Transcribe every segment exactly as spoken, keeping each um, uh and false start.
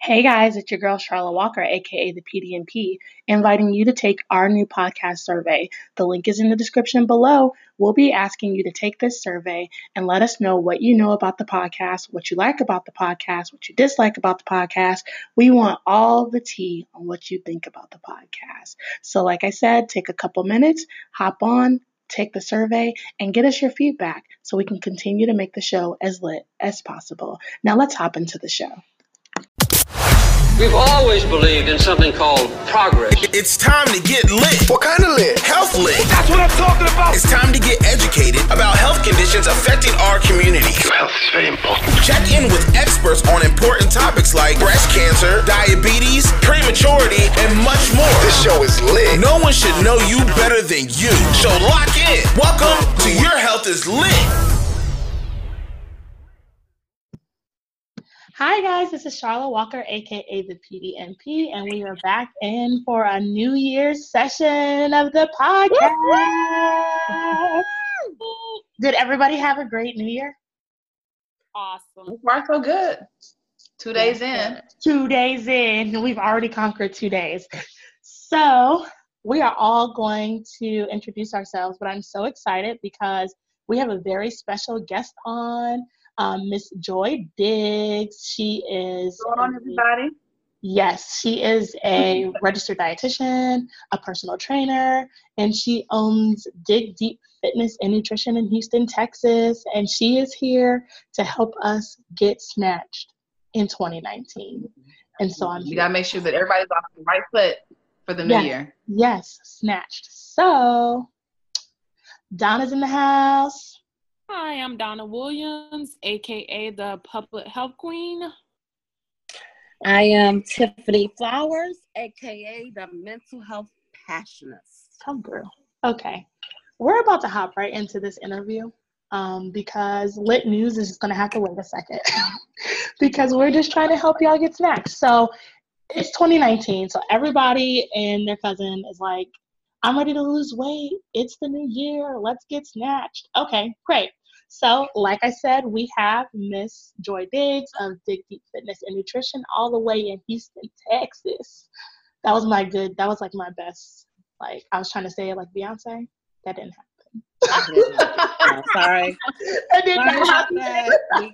Hey guys, it's your girl Sharla Walker, aka the P D M P, inviting you to take our new podcast survey. The link is in the description below. We'll be asking you to take this survey and let us know what you know about the podcast, what you like about the podcast, what you dislike about the podcast. We want all the tea on what you think about the podcast. So like I said, take a couple minutes, hop on, take the survey, and get us your feedback so we can continue to make the show as lit as possible. Now let's hop into the show. We've always believed in something called progress. It's time to get lit. What kind of lit? Health lit. That's what I'm talking about. It's time to get educated about health conditions affecting our community. Your health is very important. Check in with experts on important topics like breast cancer, diabetes, prematurity, and much more. This show is lit. No one should know you better than you. So lock in. Welcome to Your Health is Lit. Hi guys, this is Sharla Walker, aka the P D M P, and we are back in for a New Year's session of the podcast. Did everybody have a great New Year? Awesome. We're so good. Two days in. Two days in. We've already conquered two days. So we are all going to introduce ourselves, but I'm so excited because we have a very special guest on. Um, Miss Joy Diggs. She is. What's going on, everybody? Yes, she is a registered dietitian, a personal trainer, and she owns Dig Deep Fitness and Nutrition in Houston, Texas. And she is here to help us get snatched in twenty nineteen. And so I'm. You gotta make sure that everybody's off the right foot for the new yes, year. Yes, snatched. So, Donna's in the house. Hi, I'm Donna Williams, aka the Public Health Queen. I am Tiffany Flowers, aka the Mental Health Passionist. Oh, girl. Okay. We're about to hop right into this interview um, because Lit News is just going to have to wait a second because we're just trying to help y'all get snacks. So it's twenty nineteen, so everybody and their cousin is like, I'm ready to lose weight. It's the new year. Let's get snatched. Okay, great. So, like I said, we have Miss Joy Diggs of Dig Deep Fitness and Nutrition all the way in Houston, Texas. That was my good, that was like my best. Like, I was trying to say it like Beyonce. That didn't happen. Sorry. That didn't happen. We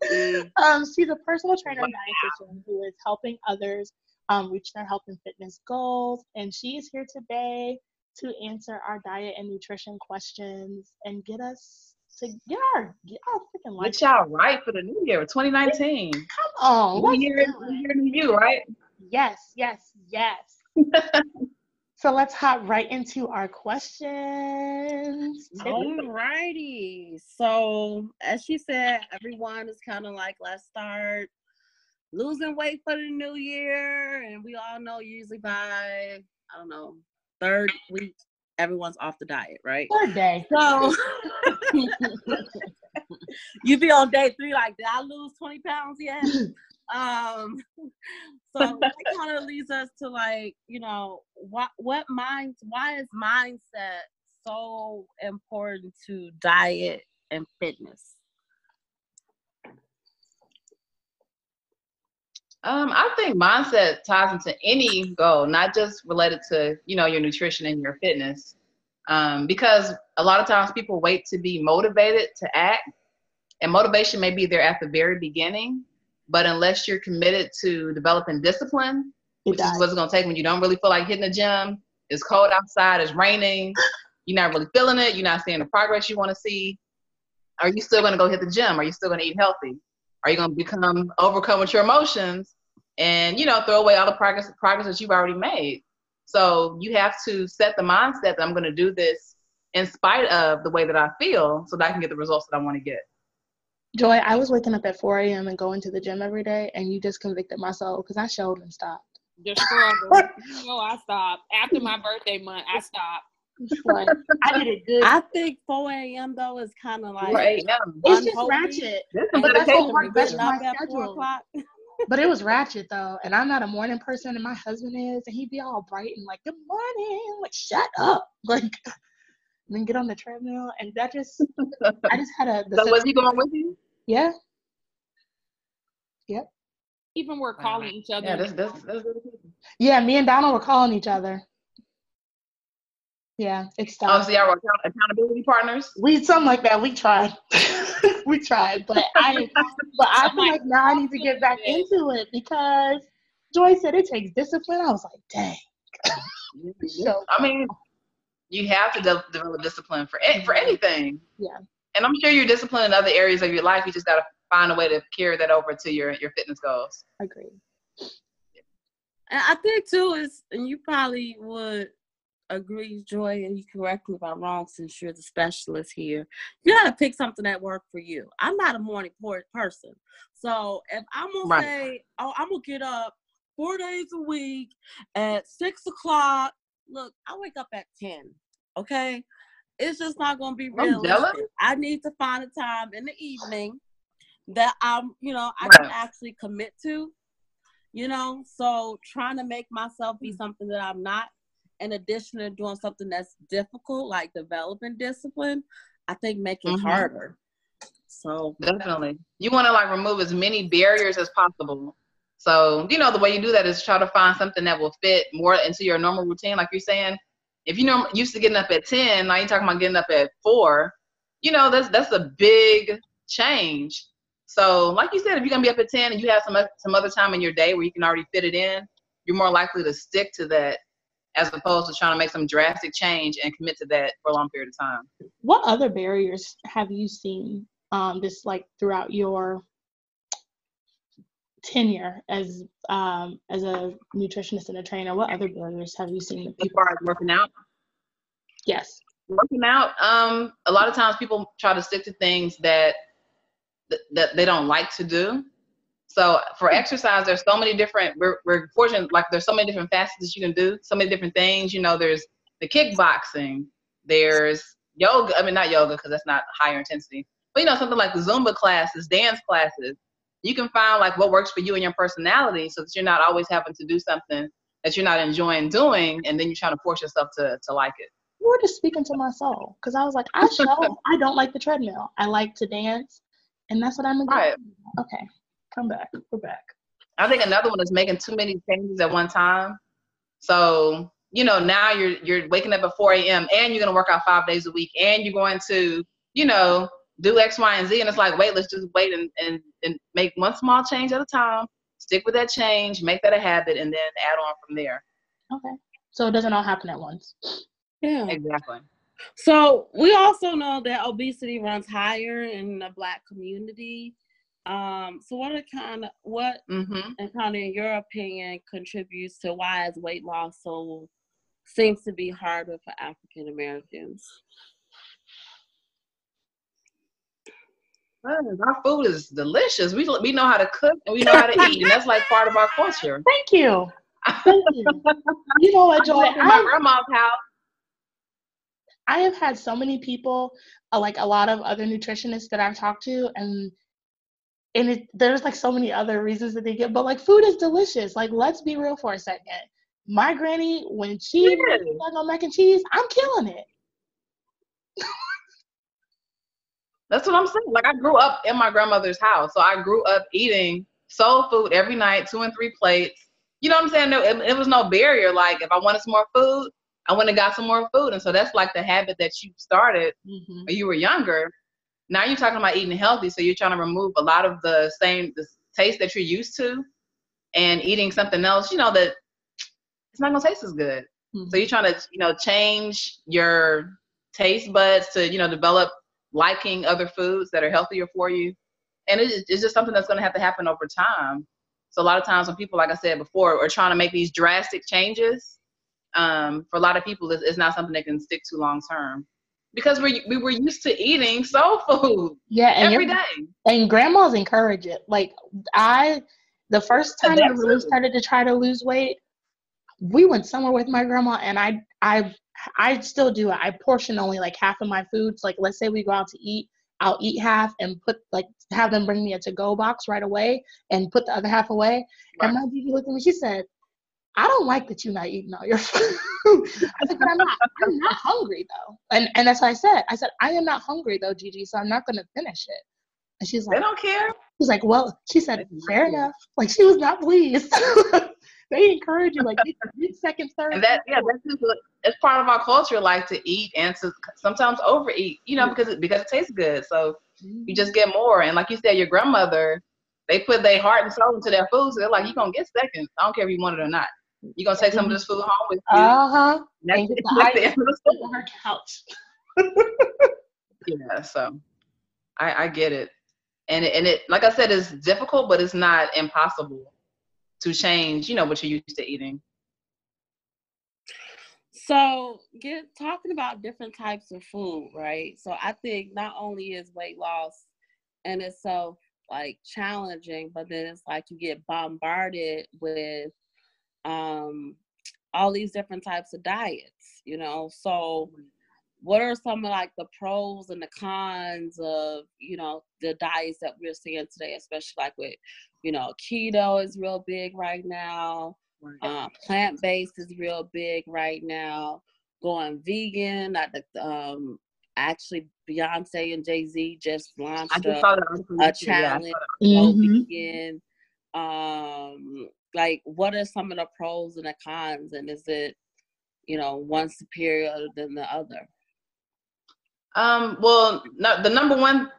can. Um, she's a personal trainer and dietitian who is helping others Um, reach their health and fitness goals. And she is here today to answer our diet and nutrition questions and get us to get our, get our freaking life. Get y'all right for the new year, twenty nineteen. Come on. New year, new year, new you, right? Yes, yes, yes. So let's hop right into our questions. All righty. So as she said, everyone is kind of like, let's start losing weight for the new year, and we all know usually by, I don't know, third week, everyone's off the diet, right? Third day. So, you be on day three like, did I lose twenty pounds yet? um, so, that kind of leads us to like, you know, what, what mind, why is mindset so important to diet and fitness? Um, I think mindset ties into any goal, not just related to, you know, your nutrition and your fitness. Um, because a lot of times people wait to be motivated to act, and motivation may be there at the very beginning, but unless you're committed to developing discipline, which is what it's going to take when you don't really feel like hitting the gym, it's cold outside, it's raining, you're not really feeling it, you're not seeing the progress you want to see. Are you still going to go hit the gym? Are you still going to eat healthy? Are you going to become overcome with your emotions and, you know, throw away all the progress, progress that you've already made? So you have to set the mindset that I'm going to do this in spite of the way that I feel so that I can get the results that I want to get. Joy, I was waking up at four a.m. and going to the gym every day, and you just convicted my soul because I showed and stopped. Just struggle. You know, I stopped. After my birthday month, I stopped. Like, I did it good. I think four a.m. though is kind of like right. It's just ratchet. But it was ratchet though, and I'm not a morning person, and my husband is, and he'd be all bright and like, "Good morning," like, "Shut up," like, and then get on the treadmill, and that just, I just had a. The so was he going with you? Yeah. Yep. even were calling each other. Yeah, that's, that's, that's really good. Yeah, me and Donna were calling each other. Yeah, it's tough. Oh, so y'all were account accountability partners? We something like that. We tried. we tried, but I but I feel like now I need to get back into it because Joy said it takes discipline. I was like, dang. so, I mean, you have to de develop discipline for it, for anything. Yeah. And I'm sure you're disciplined in other areas of your life. You just gotta find a way to carry that over to your your fitness goals. Agreed. And I think too is, and you probably would agree, Joy, and you correct me if I'm wrong since you're the specialist here. You gotta pick something that works for you. I'm not a morning person, so if I'm gonna right. say, oh, I'm gonna get up four days a week at six o'clock. Look, I wake up at ten. Okay, it's just not gonna be realistic. I need to find a time in the evening that I'm, you know, I can actually commit to, you know. So trying to make myself be something that I'm not, in addition to doing something that's difficult, like developing discipline, I think make it mm-hmm. harder. So definitely, you want to like remove as many barriers as possible. So, you know, the way you do that is try to find something that will fit more into your normal routine. Like you're saying, if you know, used to getting up at ten, now you're talking about getting up at four, you know, that's, that's a big change. So like you said, if you're going to be up at ten and you have some, some other time in your day where you can already fit it in, you're more likely to stick to that as opposed to trying to make some drastic change and commit to that for a long period of time. What other barriers have you seen um, just like throughout your tenure as um, as a nutritionist and a trainer? What other barriers have you seen? That people as far as working out? Yes. Working out, um, a lot of times people try to stick to things that that they don't like to do. So for exercise, there's so many different, we're, we're fortunate, like there's so many different facets you can do, so many different things, you know, there's the kickboxing, there's yoga, I mean, not yoga, because that's not higher intensity, but you know, something like the Zumba classes, dance classes. You can find like what works for you and your personality so that you're not always having to do something that you're not enjoying doing, and then you're trying to force yourself to, to like it. You were just speaking to my soul, because I was like, I show, I don't like the treadmill. I like to dance. And that's what I'm enjoying. Right. Okay, come back. We're back. I think another one is making too many changes at one time. So, you know, now you're you're waking up at four A M and you're gonna work out five days a week and you're going to, you know, do X, Y, and Z. And it's like, wait, let's just wait and, and, and make one small change at a time, stick with that change, make that a habit, and then add on from there. Okay. So it doesn't all happen at once. Yeah. Exactly. So we also know that obesity runs higher in the Black community. Um, so what are kind of what, mm-hmm. and kind of in your opinion, contributes to why is weight loss so seems to be harder for African Americans? Our food is delicious. We we know how to cook and we know how to eat, and that's like part of our culture. Thank you. Thank you. You know what, Joy? I'm my grandma's house. I have had so many people, uh, like a lot of other nutritionists that I've talked to, and and it, there's like so many other reasons that they get, but like food is delicious. Like, let's be real for a second. My granny, when she yeah. was on mac and cheese, I'm killing it. That's what I'm saying. Like, I grew up in my grandmother's house, so I grew up eating soul food every night, two and three plates. You know what I'm saying? No, it, it was no barrier. Like, if I wanted some more food, I went and got some more food. And so that's like the habit that you started mm-hmm. when you were younger. Now you're talking about eating healthy. So you're trying to remove a lot of the same the taste that you're used to and eating something else, you know, that it's not going to taste as good. Mm-hmm. So you're trying to, you know, change your taste buds to, you know, develop liking other foods that are healthier for you. And it, it's just something that's going to have to happen over time. So a lot of times when people, like I said before, are trying to make these drastic changes, Um, for a lot of people, it's, it's not something they can stick to long term because we we were used to eating soul food yeah, and every day. And grandmas encourage it. Like I, the first time I really started to try to lose weight, we went somewhere with my grandma, and I I I still do it. I portion only like half of my foods. Like let's say we go out to eat, I'll eat half and put like have them bring me a to go box right away and put the other half away. Right. And my baby looked at me. She said, I don't like that you're not eating all your food. I said, but I'm not, I'm not hungry though. And and that's what I said. I said, I am not hungry though, Gigi, so I'm not going to finish it. And she's like, they don't care. was like, well, she said, fair enough. Like, she was not pleased. They encourage you, like, eat second, third. And that, yeah, that's, that's part of our culture, like, to eat and to sometimes overeat, you know, because it, because it tastes good. So you just get more. And like you said, your grandmother, they put their heart and soul into their food. So they're like, you're going to get seconds. I don't care if you want it or not. You're going to take some of this food home with you. Uh-huh. That's, and that's the, the end of the story. On her couch. Yeah, so I, I get it. And it, and it, like I said, it's difficult, but it's not impossible to change, you know, what you're used to eating. So get talking about different types of food, right? So I think not only is weight loss and it's so like challenging, but then it's like you get bombarded with um, all these different types of diets, you know? So what are some of like the pros and the cons of, you know, the diets that we're seeing today, especially like with, you know, keto is real big right now. Right. Uh, plant-based is real big right now. Going vegan, I think, um, actually Beyonce and Jay-Z just launched I just a, a challenge. Yeah, go mm-hmm. vegan. Um, like, what are some of the pros and the cons? And is it, you know, one superior than the other? Um, well, no, the number one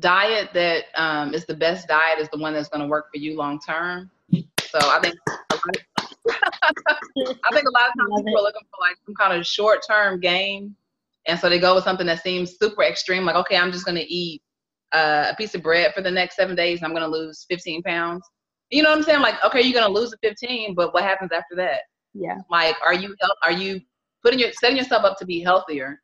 diet that um, is the best diet is the one that's going to work for you long term. So I think a lot of, I think a lot of times people are looking for like some kind of short term gain, and so they go with something that seems super extreme. Like, okay, I'm just going to eat uh, a piece of bread for the next seven days, and I'm going to lose fifteen pounds. You know what I'm saying? Like, okay, you're going to lose the fifteen, but what happens after that? Yeah. Like, are you are you putting your setting yourself up to be healthier?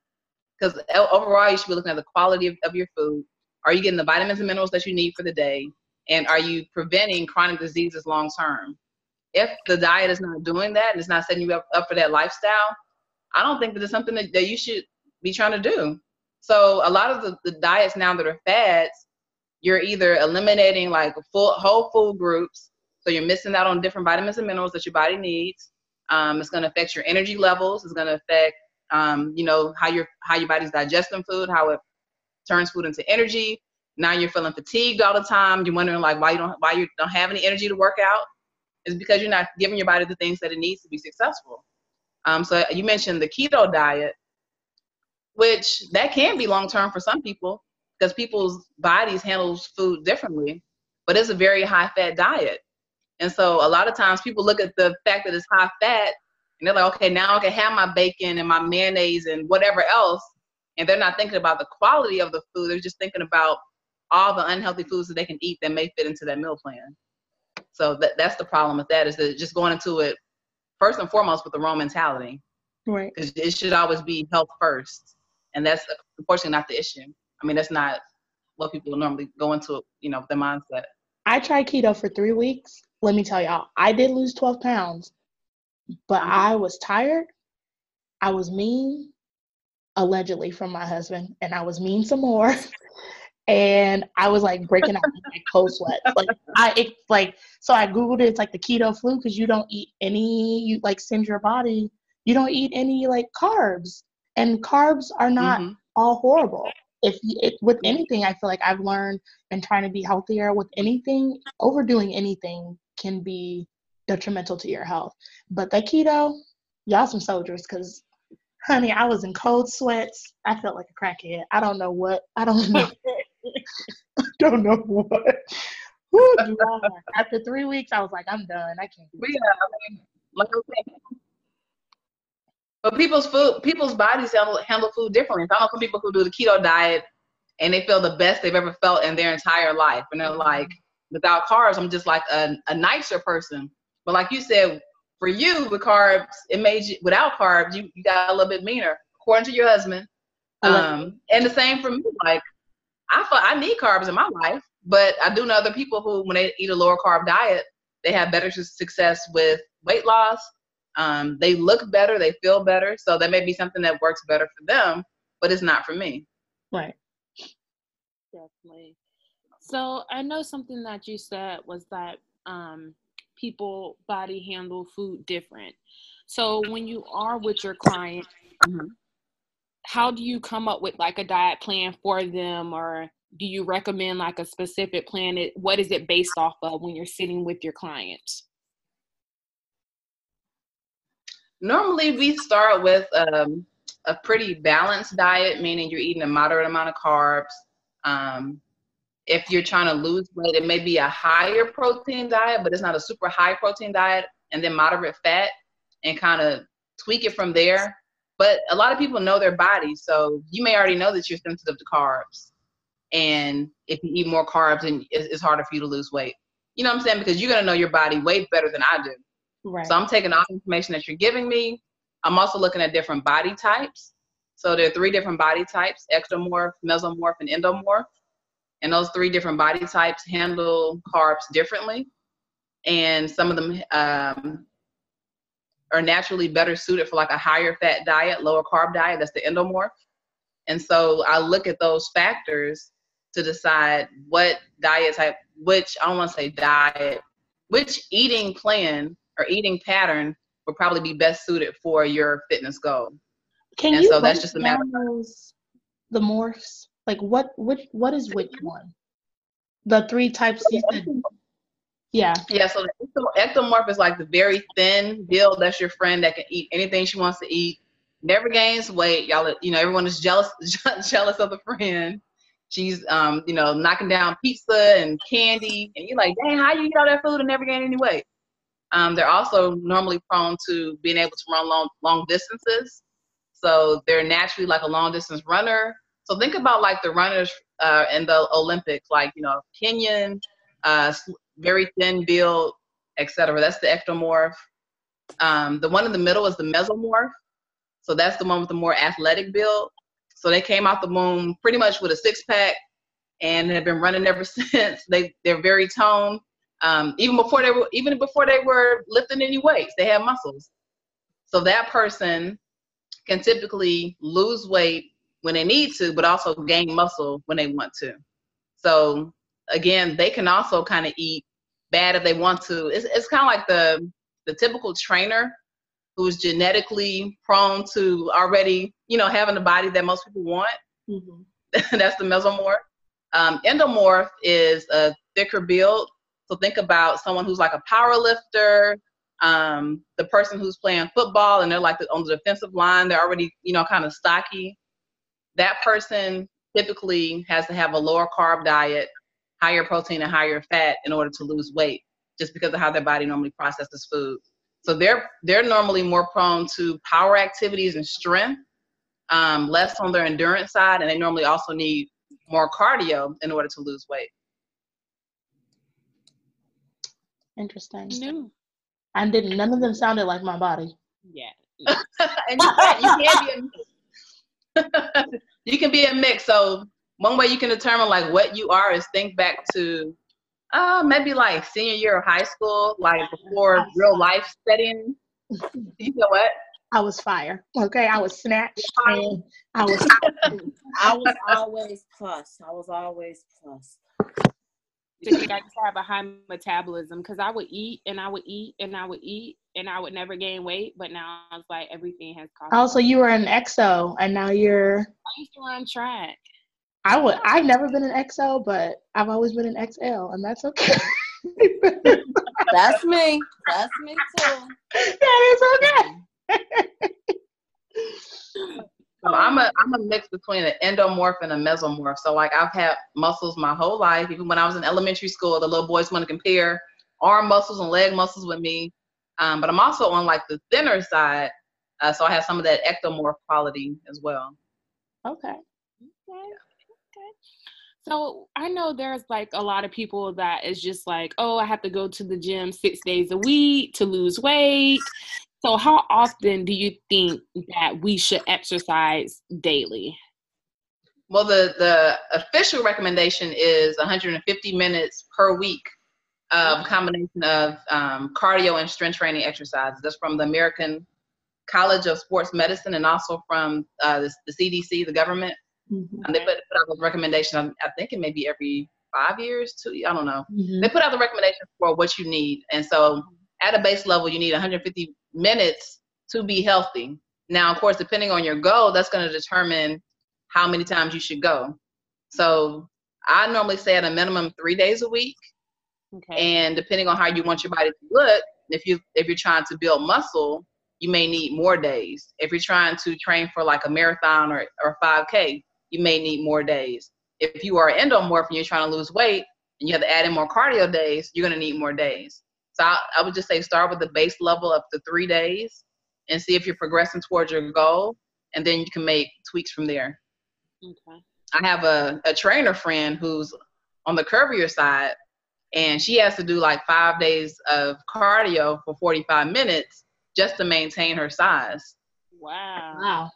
Because overall, you should be looking at the quality of, of your food. Are you getting the vitamins and minerals that you need for the day? And are you preventing chronic diseases long term? If the diet is not doing that and it's not setting you up, up for that lifestyle, I don't think that it's something that, that you should be trying to do. So a lot of the, the diets now that are fads, you're either eliminating like full whole food groups, so you're missing out on different vitamins and minerals that your body needs. Um, it's going to affect your energy levels. It's going to affect um, you know, how your how your body's digesting food, how it turns food into energy. Now you're feeling fatigued all the time. You're wondering like why you don't why you don't have any energy to work out. It's because you're not giving your body the things that it needs to be successful. Um, so you mentioned the keto diet, which that can be long term for some people because people's bodies handles food differently, but it's a very high fat diet. And so a lot of times people look at the fact that it's high fat and they're like, okay, now I can have my bacon and my mayonnaise and whatever else. And they're not thinking about the quality of the food. They're just thinking about all the unhealthy foods that they can eat that may fit into that meal plan. So that that's the problem with that, is that just going into it first and foremost with the wrong mentality. Right. Because it should always be health first. And that's unfortunately not the issue. I mean, that's not what people normally go into, you know, their mindset. I tried keto for three weeks. Let me tell y'all, I did lose twelve pounds, but I was tired. I was mean, allegedly from my husband, and I was mean some more. And I was like breaking out in like cold sweat. Like I it, like so I googled it. It's like the keto flu because you don't eat any. You like send your body. You don't eat any like carbs, and carbs are not mm-hmm. all horrible. If it, with anything, I feel like I've learned and trying to be healthier with anything. Overdoing anything can be detrimental to your health. But the keto, y'all some soldiers, because honey, I was in cold sweats. I felt like a crackhead. I don't know what. I don't know. I don't know what. Woo, after three weeks, I was like, I'm done. I can't do this. Yeah, I mean, but people's food, people's bodies handle, handle food differently. I know some people who do the keto diet and they feel the best they've ever felt in their entire life. And they're like, without carbs, I'm just like a, a nicer person. But like you said, for you with carbs, it made you, without carbs, you, you got a little bit meaner, according to your husband. Um, and the same for me, like, I I need carbs in my life, but I do know other people who, when they eat a lower carb diet, they have better success with weight loss. Um, they look better, they feel better. So that may be something that works better for them, but it's not for me. Right. Definitely. So I know something that you said was that um, people body handle food different. So when you are with your client, mm-hmm. how do you come up with like a diet plan for them, or do you recommend like a specific plan? What is it based off of when you're sitting with your clients? Normally we start with um, a pretty balanced diet, meaning you're eating a moderate amount of carbs. Um, if you're trying to lose weight, it may be a higher protein diet, but it's not a super high protein diet, and then moderate fat and kind of tweak it from there. But a lot of people know their body, so you may already know that you're sensitive to carbs. And if you eat more carbs, then it's harder for you to lose weight. You know what I'm saying? Because you're going to know your body way better than I do. Right. So I'm taking all the information that you're giving me. I'm also looking at different body types. So there are three different body types: ectomorph, mesomorph, and endomorph. And those three different body types handle carbs differently. And some of them um, are naturally better suited for like a higher fat diet, lower carb diet. That's the endomorph. And so I look at those factors to decide what diet type, which I don't want to say diet, which eating plan or eating pattern would probably be best suited for your fitness goal. Can and you so that's just a matter of the morphs? Like what, what, what is which one? The three types. So the ectomorph, yeah. Yeah. So the ectomorph is like the very thin build. That's your friend that can eat anything she wants to eat. Never gains weight. Y'all, you know, everyone is jealous, jealous of the friend. She's, um, you know, knocking down pizza and candy. And you're like, dang, how you eat all that food and never gain any weight? Um, they're also normally prone to being able to run long, long distances. So they're naturally like a long distance runner. So think about like the runners uh, in the Olympics, like, you know, Kenyan, uh, very thin build, et cetera. That's the ectomorph. Um, the one in the middle is the mesomorph. So that's the one with the more athletic build. So they came out the womb pretty much with a six-pack and have been running ever since. They, they're very toned. Um, even before they were, even before they were lifting any weights, they had muscles. So that person can typically lose weight when they need to, but also gain muscle when they want to. So again, they can also kind of eat bad if they want to. It's, it's kind of like the, the typical trainer who's genetically prone to already, you know, having the body that most people want. Mm-hmm. That's the mesomorph. Um, endomorph is a thicker build. So think about someone who's like a power lifter, um, the person who's playing football and they're like the, on the defensive line, they're already, you know, kind of stocky. That person typically has to have a lower carb diet, higher protein and higher fat in order to lose weight, just because of how their body normally processes food. So they're they're normally more prone to power activities and strength, um, less on their endurance side, and they normally also need more cardio in order to lose weight. Interesting. No. I didn't. None of them sounded like my body. Yeah. No. And you can, you can be a, you can be a mix. So one way you can determine like what you are is think back to. Uh, maybe like senior year of high school, like before real life set in. You know what? I was fire. Okay, I was snatched. And I was. I was always plus. I was always plus. I just have a high metabolism because I would eat and I would eat and I would eat and I would never gain weight. But now I was like, everything has cost. Also, you were an X O and now you're. I used to run track. I would, I've never been an X O, but I've always been an X L, and that's okay. That's me. That's me, too. That is okay. So I'm a, I'm a mix between an endomorph and a mesomorph. So, like, I've had muscles my whole life. Even when I was in elementary school, the little boys want to compare arm muscles and leg muscles with me. Um, but I'm also on, like, the thinner side, uh, so I have some of that ectomorph quality as well. Okay. Okay. Okay. So I know there's like a lot of people that is just like, oh, I have to go to the gym six days a week to lose weight. So how often do you think that we should exercise daily? Well, the, the official recommendation is one hundred fifty minutes per week of mm-hmm. combination of um, cardio and strength training exercises. That's from the American College of Sports Medicine and also from uh, the, the C D C, the government. Mm-hmm. And they put, put out the recommendation, I think it may be every five years, two, I don't know. Mm-hmm. They put out the recommendation for what you need. And so at a base level, you need one hundred fifty minutes to be healthy. Now, of course, depending on your goal, that's going to determine how many times you should go. So I normally say at a minimum three days a week. Okay. And depending on how you want your body to look, if you if you're trying to build muscle, you may need more days. If you're trying to train for like a marathon or or five K, you may need more days. If you are an endomorph and you're trying to lose weight and you have to add in more cardio days, you're going to need more days. So I, I would just say start with the base level up to three days and see if you're progressing towards your goal, and then you can make tweaks from there. Okay. I have a, a trainer friend who's on the curvier side, and she has to do like five days of cardio for forty-five minutes just to maintain her size. Wow. Wow.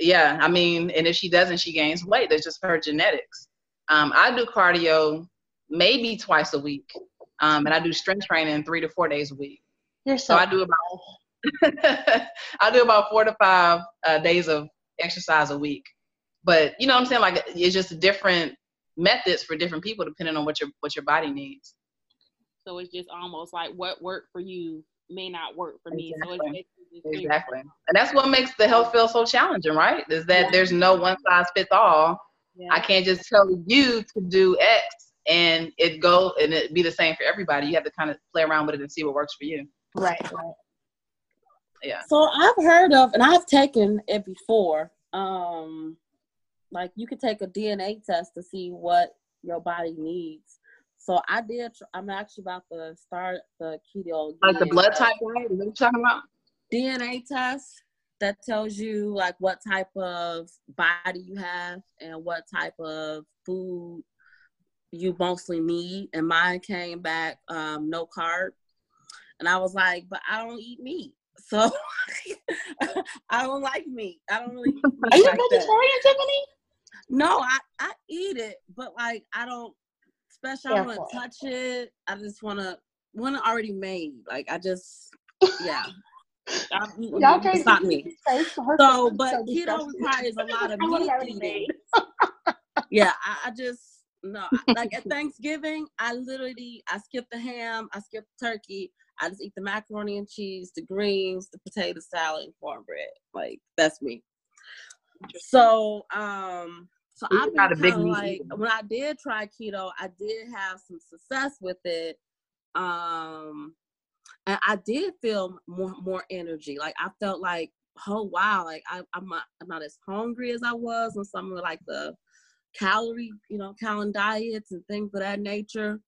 Yeah, I mean, and if she doesn't, she gains weight. That's just her genetics. Um, I do cardio maybe twice a week, um, and I do strength training three to four days a week. You're so, so I do about I do about four to five uh, days of exercise a week. But you know what I'm saying? Like, it's just different methods for different people depending on what your what your body needs. So it's just almost like what worked for you may not work for me. Exactly. So it's, it's, it's exactly. And that's what makes the health feel so challenging, right? Is that yeah. there's no one size fits all. Yeah. I can't just tell you to do X and it go and it be the same for everybody. You have to kind of play around with it and see what works for you. Right. Right. Yeah. So I've heard of, and I've taken it before. Um, like you could take a D N A test to see what your body needs. So I did, I'm actually about to start the keto. Like D N A the blood test. Type, right? What are you talking about? D N A test that tells you like what type of body you have and what type of food you mostly need. And mine came back um, no carb. And I was like, but I don't eat meat. So I don't like meat. I don't really eat meat. Are you like vegetarian, Tiffany? No, I, I eat it, but like I don't. Special, I want to touch it. I just want to, want it already made. Like, I just, yeah. I'm, Y'all it's not me. So, but so keto requires a lot of meat eating. Yeah, I, I just, no. Like, at Thanksgiving, I literally, I skip the ham, I skip the turkey. I just eat the macaroni and cheese, the greens, the potato salad, and cornbread. Like, that's me. So, um... So I've been kind of like, when I did try keto, I did have some success with it. Um, and I did feel more, more energy. Like I felt like, oh, wow. Like I, I'm not, I'm not as hungry as I was on some of like the calorie, you know, calorie diets and things of that nature.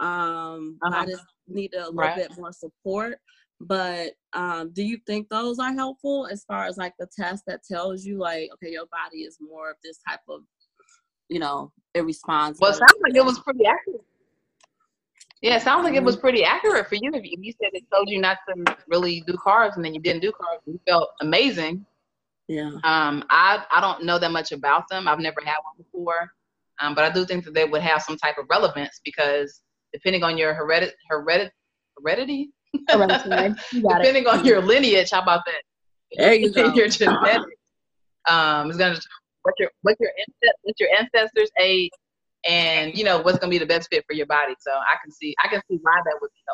Um, uh-huh. I just need a little right. bit more support. But um, do you think those are helpful as far as like the test that tells you like, okay, your body is more of this type of, you know, irresponsible? Well, it sounds like it was pretty accurate. Yeah, it sounds like it was pretty accurate for you. If you said it told you not to really do carbs and then you didn't do carbs, you felt amazing. Yeah. Um, I, I don't know that much about them. I've never had one before. Um, but I do think that they would have some type of relevance because depending on your heredit, heredit, heredity, depending it. on your lineage, how about that? There you go. Your genetics um, is going to what your what your what your ancestors ate, and you know what's going to be the best fit for your body. So I can see I can see why that would be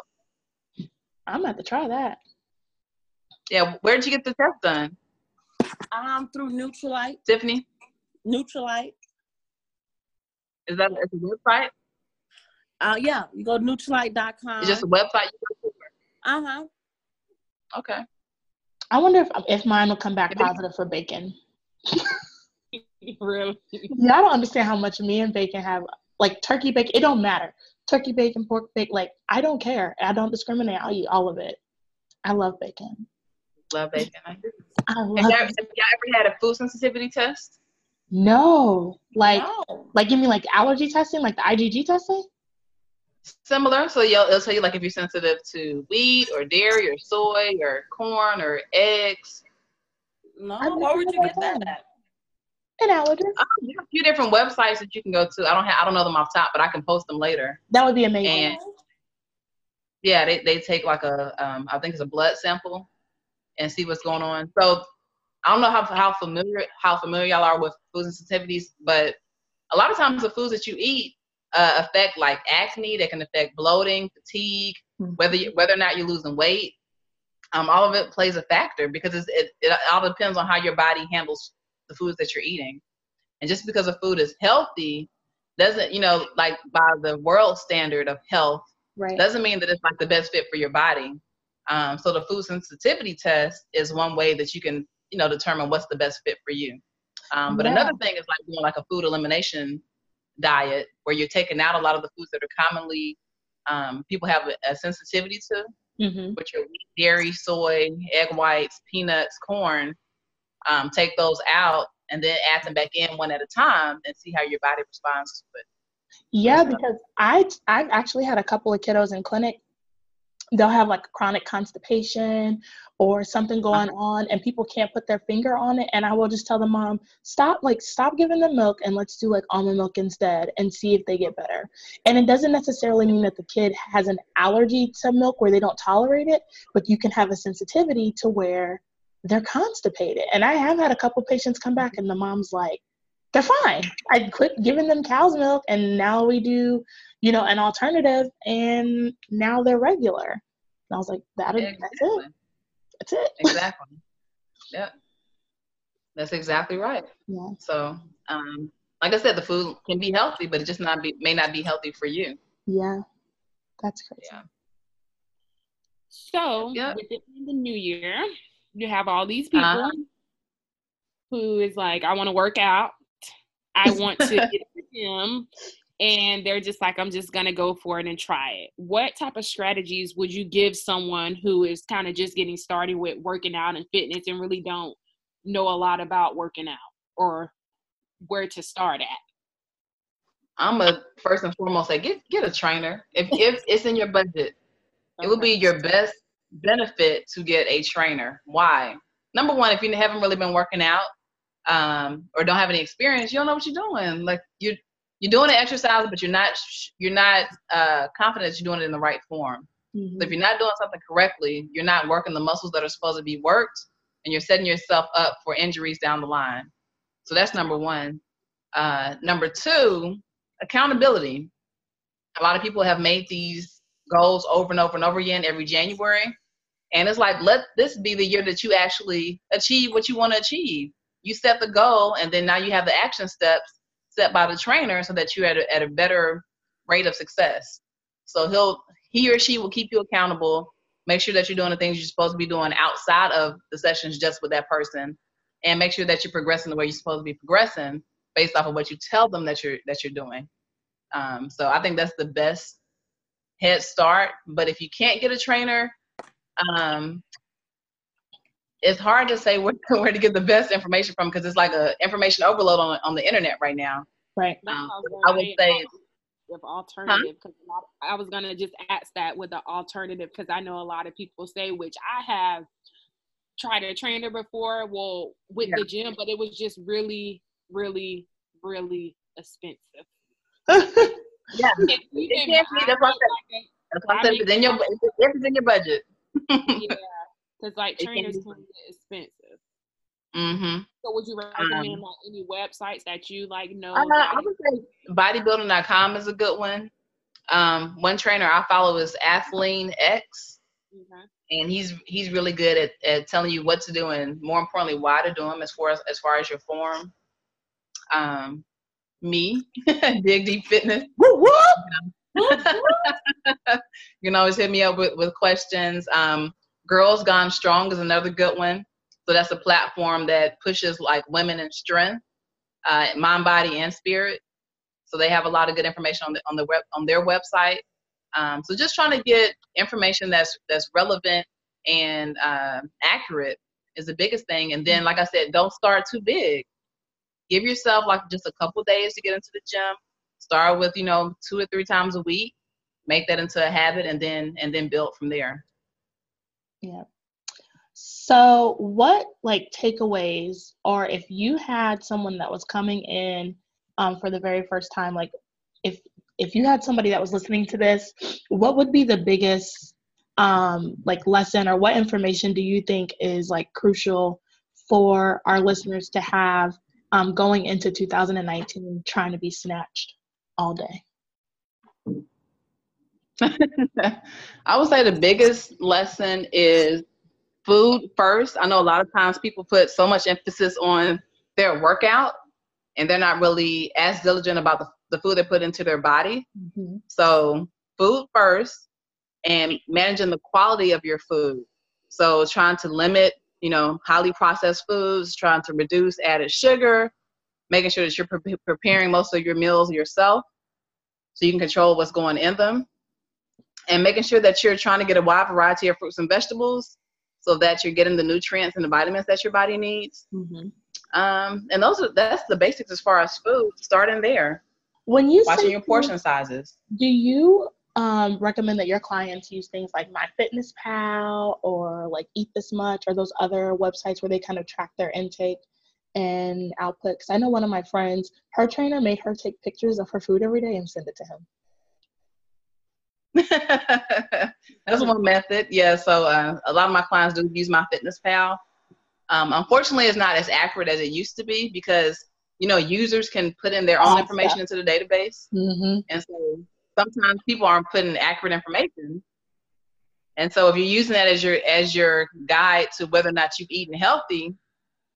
helpful. I'm about to try that. Yeah, where did you get the test done? Um, through Neutralite. Tiffany. Neutralite. Is that it's a website? Uh, yeah, you go to neutralite dot com. It's just a website you go to. Uh-huh. Okay. I wonder if if mine will come back positive for bacon. Really? Yeah, I don't understand how much me and bacon have. Like, turkey bacon, it don't matter. Turkey bacon, pork bacon, like, I don't care. I don't discriminate. I'll eat all of it. I love bacon. Love bacon. I do. I love have, y'all, have y'all ever had a food sensitivity test? No. Like, no. Like you mean, like, allergy testing? Like, the I G G testing? Similar, so it'll tell you like if you're sensitive to wheat or dairy or soy or corn or eggs. No, where would you get that at? An allergen. Um, there's a few different websites that you can go to. I don't have, I don't know them off top, but I can post them later. That would be amazing. And yeah, they they take like a um, I think it's a blood sample and see what's going on. So I don't know how how familiar how familiar y'all are with food sensitivities, but a lot of times the foods that you eat. Uh, affect like acne, that can affect bloating, fatigue, whether you, whether or not you're losing weight. Um, all of it plays a factor because it's, it, it all depends on how your body handles the foods that you're eating. And just because a food is healthy doesn't, you know, like by the world standard of health, right, doesn't mean that it's like the best fit for your body. Um, so the food sensitivity test is one way that you can, you know, determine what's the best fit for you. Um, but yeah. another thing is like doing you know, like a food elimination diet where you're taking out a lot of the foods that are commonly um, people have a, a sensitivity to, mm-hmm. which are wheat, dairy, soy, egg whites, peanuts, corn. Um, take those out and then add them back in one at a time and see how your body responds to it. Yeah, because I, I've actually had a couple of kiddos in clinic. They'll have like chronic constipation or something going on and people can't put their finger on it. And I will just tell the mom, stop, like stop giving them milk and let's do like almond milk instead and see if they get better. And it doesn't necessarily mean that the kid has an allergy to milk where they don't tolerate it, but you can have a sensitivity to where they're constipated. And I have had a couple patients come back and the mom's like, they're fine. I quit giving them cow's milk and now we do, you know, an alternative and now they're regular. And I was like, that is, exactly. that's it. That's it. Exactly. Yeah. That's exactly right. Yeah. So, um, like I said, the food can be healthy, but it just not be, may not be healthy for you. Yeah. That's crazy. Yeah. So, yep. with it being the new year, you have all these people uh-huh. who is like, I want to work out. I want to get to him, and they're just like, I'm just going to go for it and try it. What type of strategies would you give someone who is kind of just getting started with working out and fitness and really don't know a lot about working out or where to start at? I'm a first and foremost, say, get, get a trainer. If, if it's in your budget, it will be your best benefit to get a trainer. Why? Number one, if you haven't really been working out, um or don't have any experience, you don't know what you're doing. Like you're you're doing the exercise, but you're not you're not uh confident that you're doing it in the right form. Mm-hmm. So if you're not doing something correctly, you're not working the muscles that are supposed to be worked, and you're setting yourself up for injuries down the line. So that's number one. Uh number two, accountability. A lot of people have made these goals over and over and over again every January, and it's like, let this be the year that you actually achieve what you want to achieve. You set the goal, and then now you have the action steps set by the trainer so that you're at a, at a better rate of success. So he'll, he or she will keep you accountable, make sure that you're doing the things you're supposed to be doing outside of the sessions just with that person, and make sure that you're progressing the way you're supposed to be progressing based off of what you tell them that you're, that you're doing. Um, so I think that's the best head start. But if you can't get a trainer, um, it's hard to say where, where to get the best information from, because it's like a information overload on, on the internet right now. Right. Um, I would say with alternative, huh? 'Cause I was gonna just ask that with the alternative, because I know a lot of people say, which I have tried a trainer before, well, with yeah. the gym, but it was just really, really, really expensive. Yeah. If you it can't be the process. That's what I'm saying. It's in your, it's in your budget. Yeah. Because, like, trainers can get expensive. Mm-hmm. So would you recommend, um, like, any websites that you, like, know? Uh, I would say bodybuilding dot com is a good one. Um, one trainer I follow is Athlean X. Mm-hmm. And he's he's really good at, at telling you what to do and, more importantly, why to do them as far as, as, far as your form. Um, me, Dig Deep Fitness. Woo, woo! You can always hit me up with, with questions. Um, Girls Gone Strong is another good one. So that's a platform that pushes like women in strength, uh, mind, body, and spirit. So they have a lot of good information on the on the web on their website. Um, so just trying to get information that's that's relevant and uh, accurate is the biggest thing. And then, like I said, don't start too big. Give yourself like just a couple days to get into the gym. Start with you know two or three times a week. Make that into a habit, and then and then build from there. Yeah. So what like takeaways, or if you had someone that was coming in um, for the very first time, like if, if you had somebody that was listening to this, what would be the biggest um, like lesson, or what information do you think is like crucial for our listeners to have um, going into two thousand nineteen, trying to be snatched all day? I would say the biggest lesson is food first. I know a lot of times people put so much emphasis on their workout, and they're not really as diligent about the, the food they put into their body. Mm-hmm. So food first, and managing the quality of your food. So trying to limit, you know, highly processed foods, trying to reduce added sugar, making sure that you're pre- preparing most of your meals yourself so you can control what's going in them, and making sure that you're trying to get a wide variety of fruits and vegetables so that you're getting the nutrients and the vitamins that your body needs. Mm-hmm. Um, and those are, that's the basics as far as food, starting there. When you watching your portion food, sizes. Do you um, recommend that your clients use things like MyFitnessPal or like Eat This Much or those other websites where they kind of track their intake and output? Because I know one of my friends, her trainer made her take pictures of her food every day and send it to him. That's one method. Yeah. So uh, a lot of my clients do use MyFitnessPal. Um, unfortunately, it's not as accurate as it used to be because, you know, users can put in their own information into the database. Mm-hmm. And so sometimes people aren't putting accurate information. And so if you're using that as your, as your guide to whether or not you've eaten healthy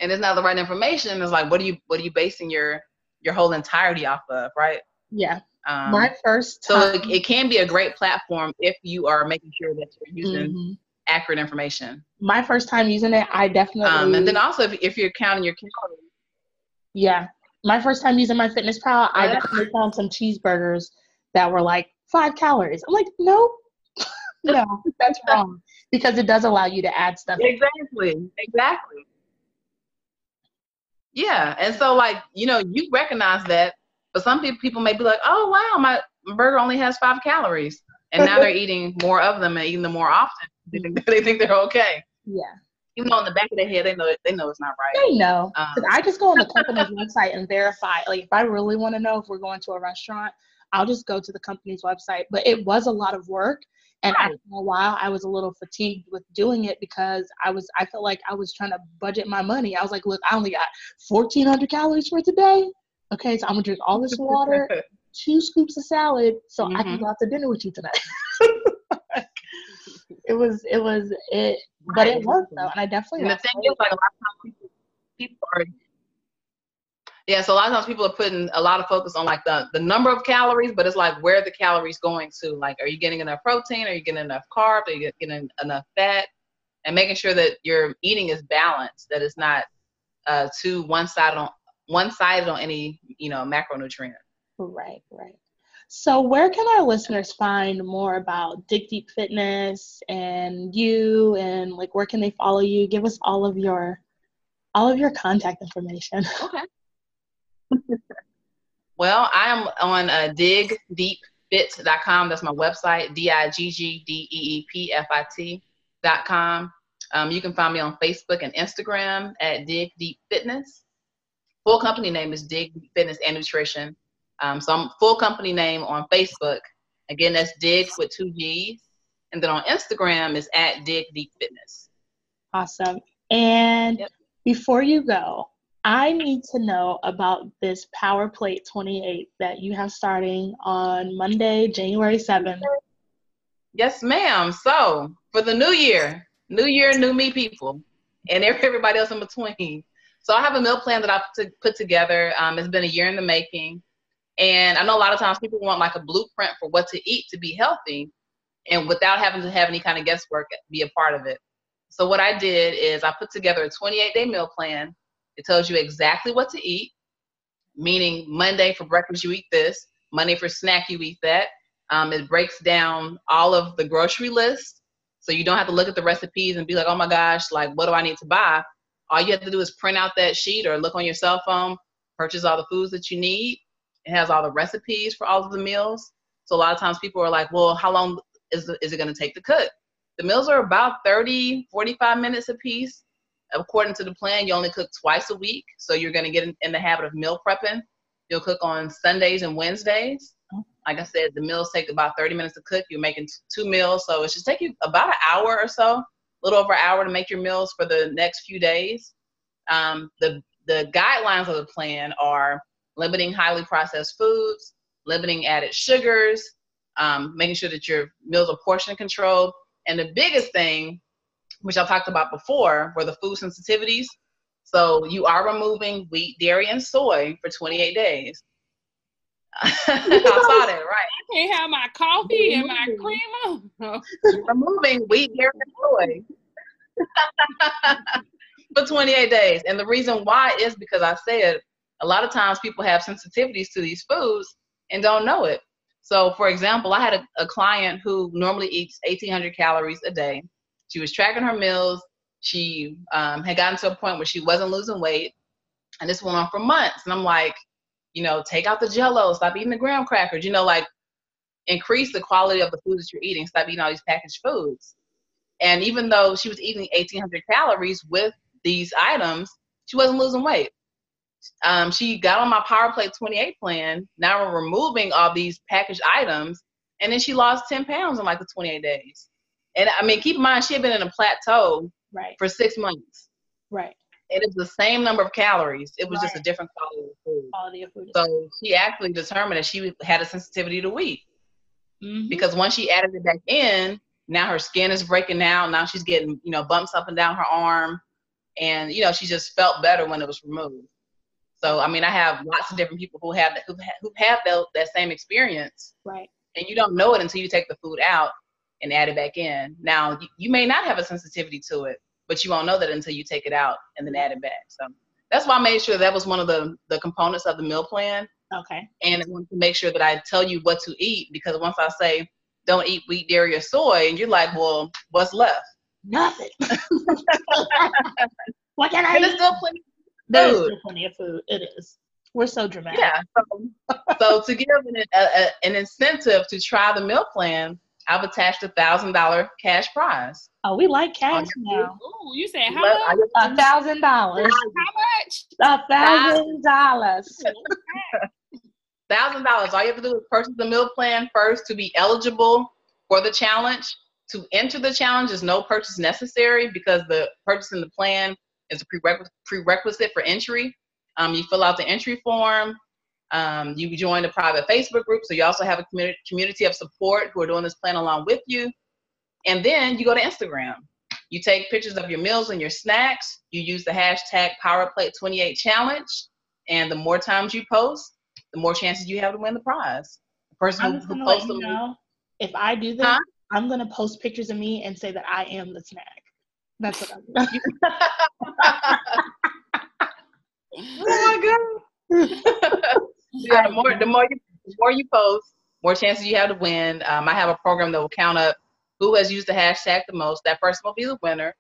and it's not the right information, it's like, what are you, what are you basing your, your whole entirety off of? Right. Yeah. Um, my first time. So it, it can be a great platform if you are making sure that you're using mm-hmm. accurate information. My first time using it, I definitely. Um, and then also, if, if you're counting your calories. Yeah, my first time using MyFitnessPal, I definitely found some cheeseburgers that were like five calories. I'm like, no, no, that's wrong, because it does allow you to add stuff. Exactly, exactly. Yeah, and so like you know, you recognize that. But some people may be like, oh, wow, my burger only has five calories. And now they're eating more of them and eating them more often. They think, they think they're okay. Yeah. Even though in the back of their head, they know they know it's not right. They know. Um, I just go on the company's website and verify. Like, if I really want to know if we're going to a restaurant, I'll just go to the company's website. But it was a lot of work. And right. after a while, I was a little fatigued with doing it because I was, I felt like I was trying to budget my money. I was like, look, I only got fourteen hundred calories for today. Okay, so I'm going to drink all this water, two scoops of salad, so mm-hmm. I can go out to dinner with you tonight. it was, it was, it, but it worked though, and I definitely. And the thing is, like, a lot of times people are, yeah, so a lot of times people are putting a lot of focus on, like, the, the number of calories, but it's like, where are the calories going to? Like, are you getting enough protein? Are you getting enough carbs? Are you getting enough fat? And making sure that your eating is balanced, that it's not uh, too one-sided on, one-sided on any, you know, macronutrient. Right, right. So where can our listeners find more about Dig Deep Fitness and you, and like, where can they follow you? Give us all of your, all of your contact information. Okay. Well, I am on uh, dig deep fit dot com. That's my website, D I G G D E E P F I T dot com. Um, you can find me on Facebook and Instagram at Dig Deep Fitness. Full company name is Dig Deep Fitness and Nutrition. Um, so I'm full company name on Facebook. Again, that's Dig with two G's. And then on Instagram is at Dig Deep Fitness. Awesome. And yep. Before you go, I need to know about this Powerplate twenty-eight that you have starting on Monday, January seventh. Yes, ma'am. So for the new year, new year, new me people, and everybody else in between. So I have a meal plan that I put, put together. Um, it's been a year in the making. And I know a lot of times people want like a blueprint for what to eat to be healthy and without having to have any kind of guesswork be a part of it. So what I did is I put together a twenty-eight day meal plan. It tells you exactly what to eat, meaning Monday for breakfast you eat this, Monday for snack you eat that. Um, it breaks down all of the grocery list. So you don't have to look at the recipes and be like, oh my gosh, like what do I need to buy? All you have to do is print out that sheet or look on your cell phone, purchase all the foods that you need. It has all the recipes for all of the meals. So a lot of times people are like, well, how long is, is it going to take to cook? The meals are about thirty, forty-five minutes a piece. According to the plan, you only cook twice a week. So you're going to get in, in the habit of meal prepping. You'll cook on Sundays and Wednesdays. Like I said, the meals take about thirty minutes to cook. You're making t- two meals. So it should take you about an hour or so. Little over an hour to make your meals for the next few days. Um, the the guidelines of the plan are limiting highly processed foods, limiting added sugars, um, making sure that your meals are portion controlled. And the biggest thing, which I've talked about before, were the food sensitivities. So you are removing wheat, dairy, and soy for twenty-eight days. I thought it, right? I can't have my coffee and my creamer. Removing wheat dairy and soy for twenty-eight days. And the reason why is because I said a lot of times people have sensitivities to these foods and don't know it. So, for example, I had a, a client who normally eats eighteen hundred calories a day. She was tracking her meals. She um, had gotten to a point where she wasn't losing weight. And this went on for months. And I'm like, you know, take out the Jell-O, stop eating the graham crackers, you know, like increase the quality of the food that you're eating, stop eating all these packaged foods. And even though she was eating eighteen hundred calories with these items, she wasn't losing weight. Um, she got on my PowerPlate twenty-eight plan. Now we're removing all these packaged items. And then she lost ten pounds in like the twenty-eight days. And I mean, keep in mind, she had been in a plateau right. for six months. Right. It is the same number of calories. It was right. just a different quality of food. Quality of food. So she actually determined that she had a sensitivity to wheat. Mm-hmm. Because once she added it back in, now her skin is breaking out. Now she's getting, you know, bumps up and down her arm. And, you know, she just felt better when it was removed. So, I mean, I have lots of different people who have that, who have, who have that, that same experience. Right. And you don't know it until you take the food out and add it back in. Now, you, you may not have a sensitivity to it, but you won't know that until you take it out and then add it back. So that's why I made sure that was one of the, the components of the meal plan. Okay. And I wanted to make sure that I tell you what to eat, because once I say, don't eat wheat, dairy, or soy, and you're like, well, what's left? Nothing. What can I and eat? There's still plenty of food. There's still plenty of food. It is. We're so dramatic. Yeah. So, so to give an, a, a, an incentive to try the meal plan, I've attached a one thousand dollars cash prize. Oh, we like cash now. Ooh, you said how much? one thousand dollars. How much? one thousand dollars. one thousand dollars. All you have to do is purchase the meal plan first to be eligible for the challenge. To enter the challenge is no purchase necessary, because the purchasing the plan is a prerequisite, prerequisite for entry. Um, you fill out the entry form. Um, you join a private Facebook group, so you also have a community community of support who are doing this plan along with you. And then you go to Instagram. You take pictures of your meals and your snacks. You use the hashtag Power Plate twenty-eight Challenge. And the more times you post, the more chances you have to win the prize. The person who, who posts them. Know, if I do that, huh? I'm going to post pictures of me and say that I am the snack. That's what I'm doing. Oh my God. Yeah, the more, the more you, the more you post, more chances you have to win. Um, I have a program that will count up who has used the hashtag the most. That person will be the winner.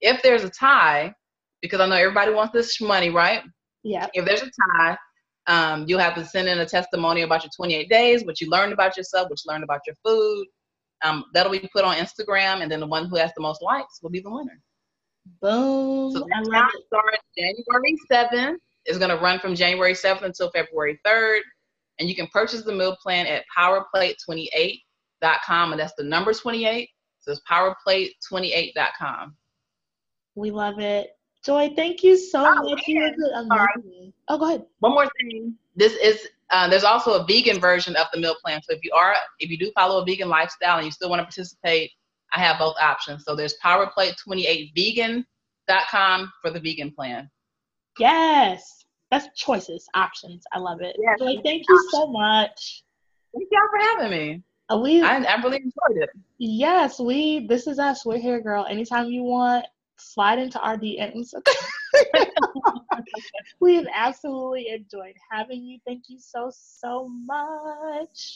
If there's a tie, because I know everybody wants this money, right? Yeah. If there's a tie, um, you'll have to send in a testimony about your twenty-eight days, what you learned about yourself, what you learned about your food. Um, that'll be put on Instagram, and then the one who has the most likes will be the winner. Boom. So that's how it starts January seventh. It's going to run from January seventh until February third. And you can purchase the meal plan at powerplate twenty-eight dot com. And that's the number twenty-eight. So it's powerplate twenty-eight dot com. We love it. Joy, thank you so oh, much. You Sorry. Oh, go ahead. One more thing. This is, uh, there's also a vegan version of the meal plan. So if you are, if you do follow a vegan lifestyle and you still want to participate, I have both options. So there's powerplate twenty-eight vegan dot com for the vegan plan. Yes. That's choices, options. I love it. Yes. Joy, thank you so much. Thank y'all for having me. Uh, we, I, I really enjoyed it. Yes, we, this is us. We're here, girl. Anytime you want, slide into our D Ms. We have absolutely enjoyed having you. Thank you so, so much.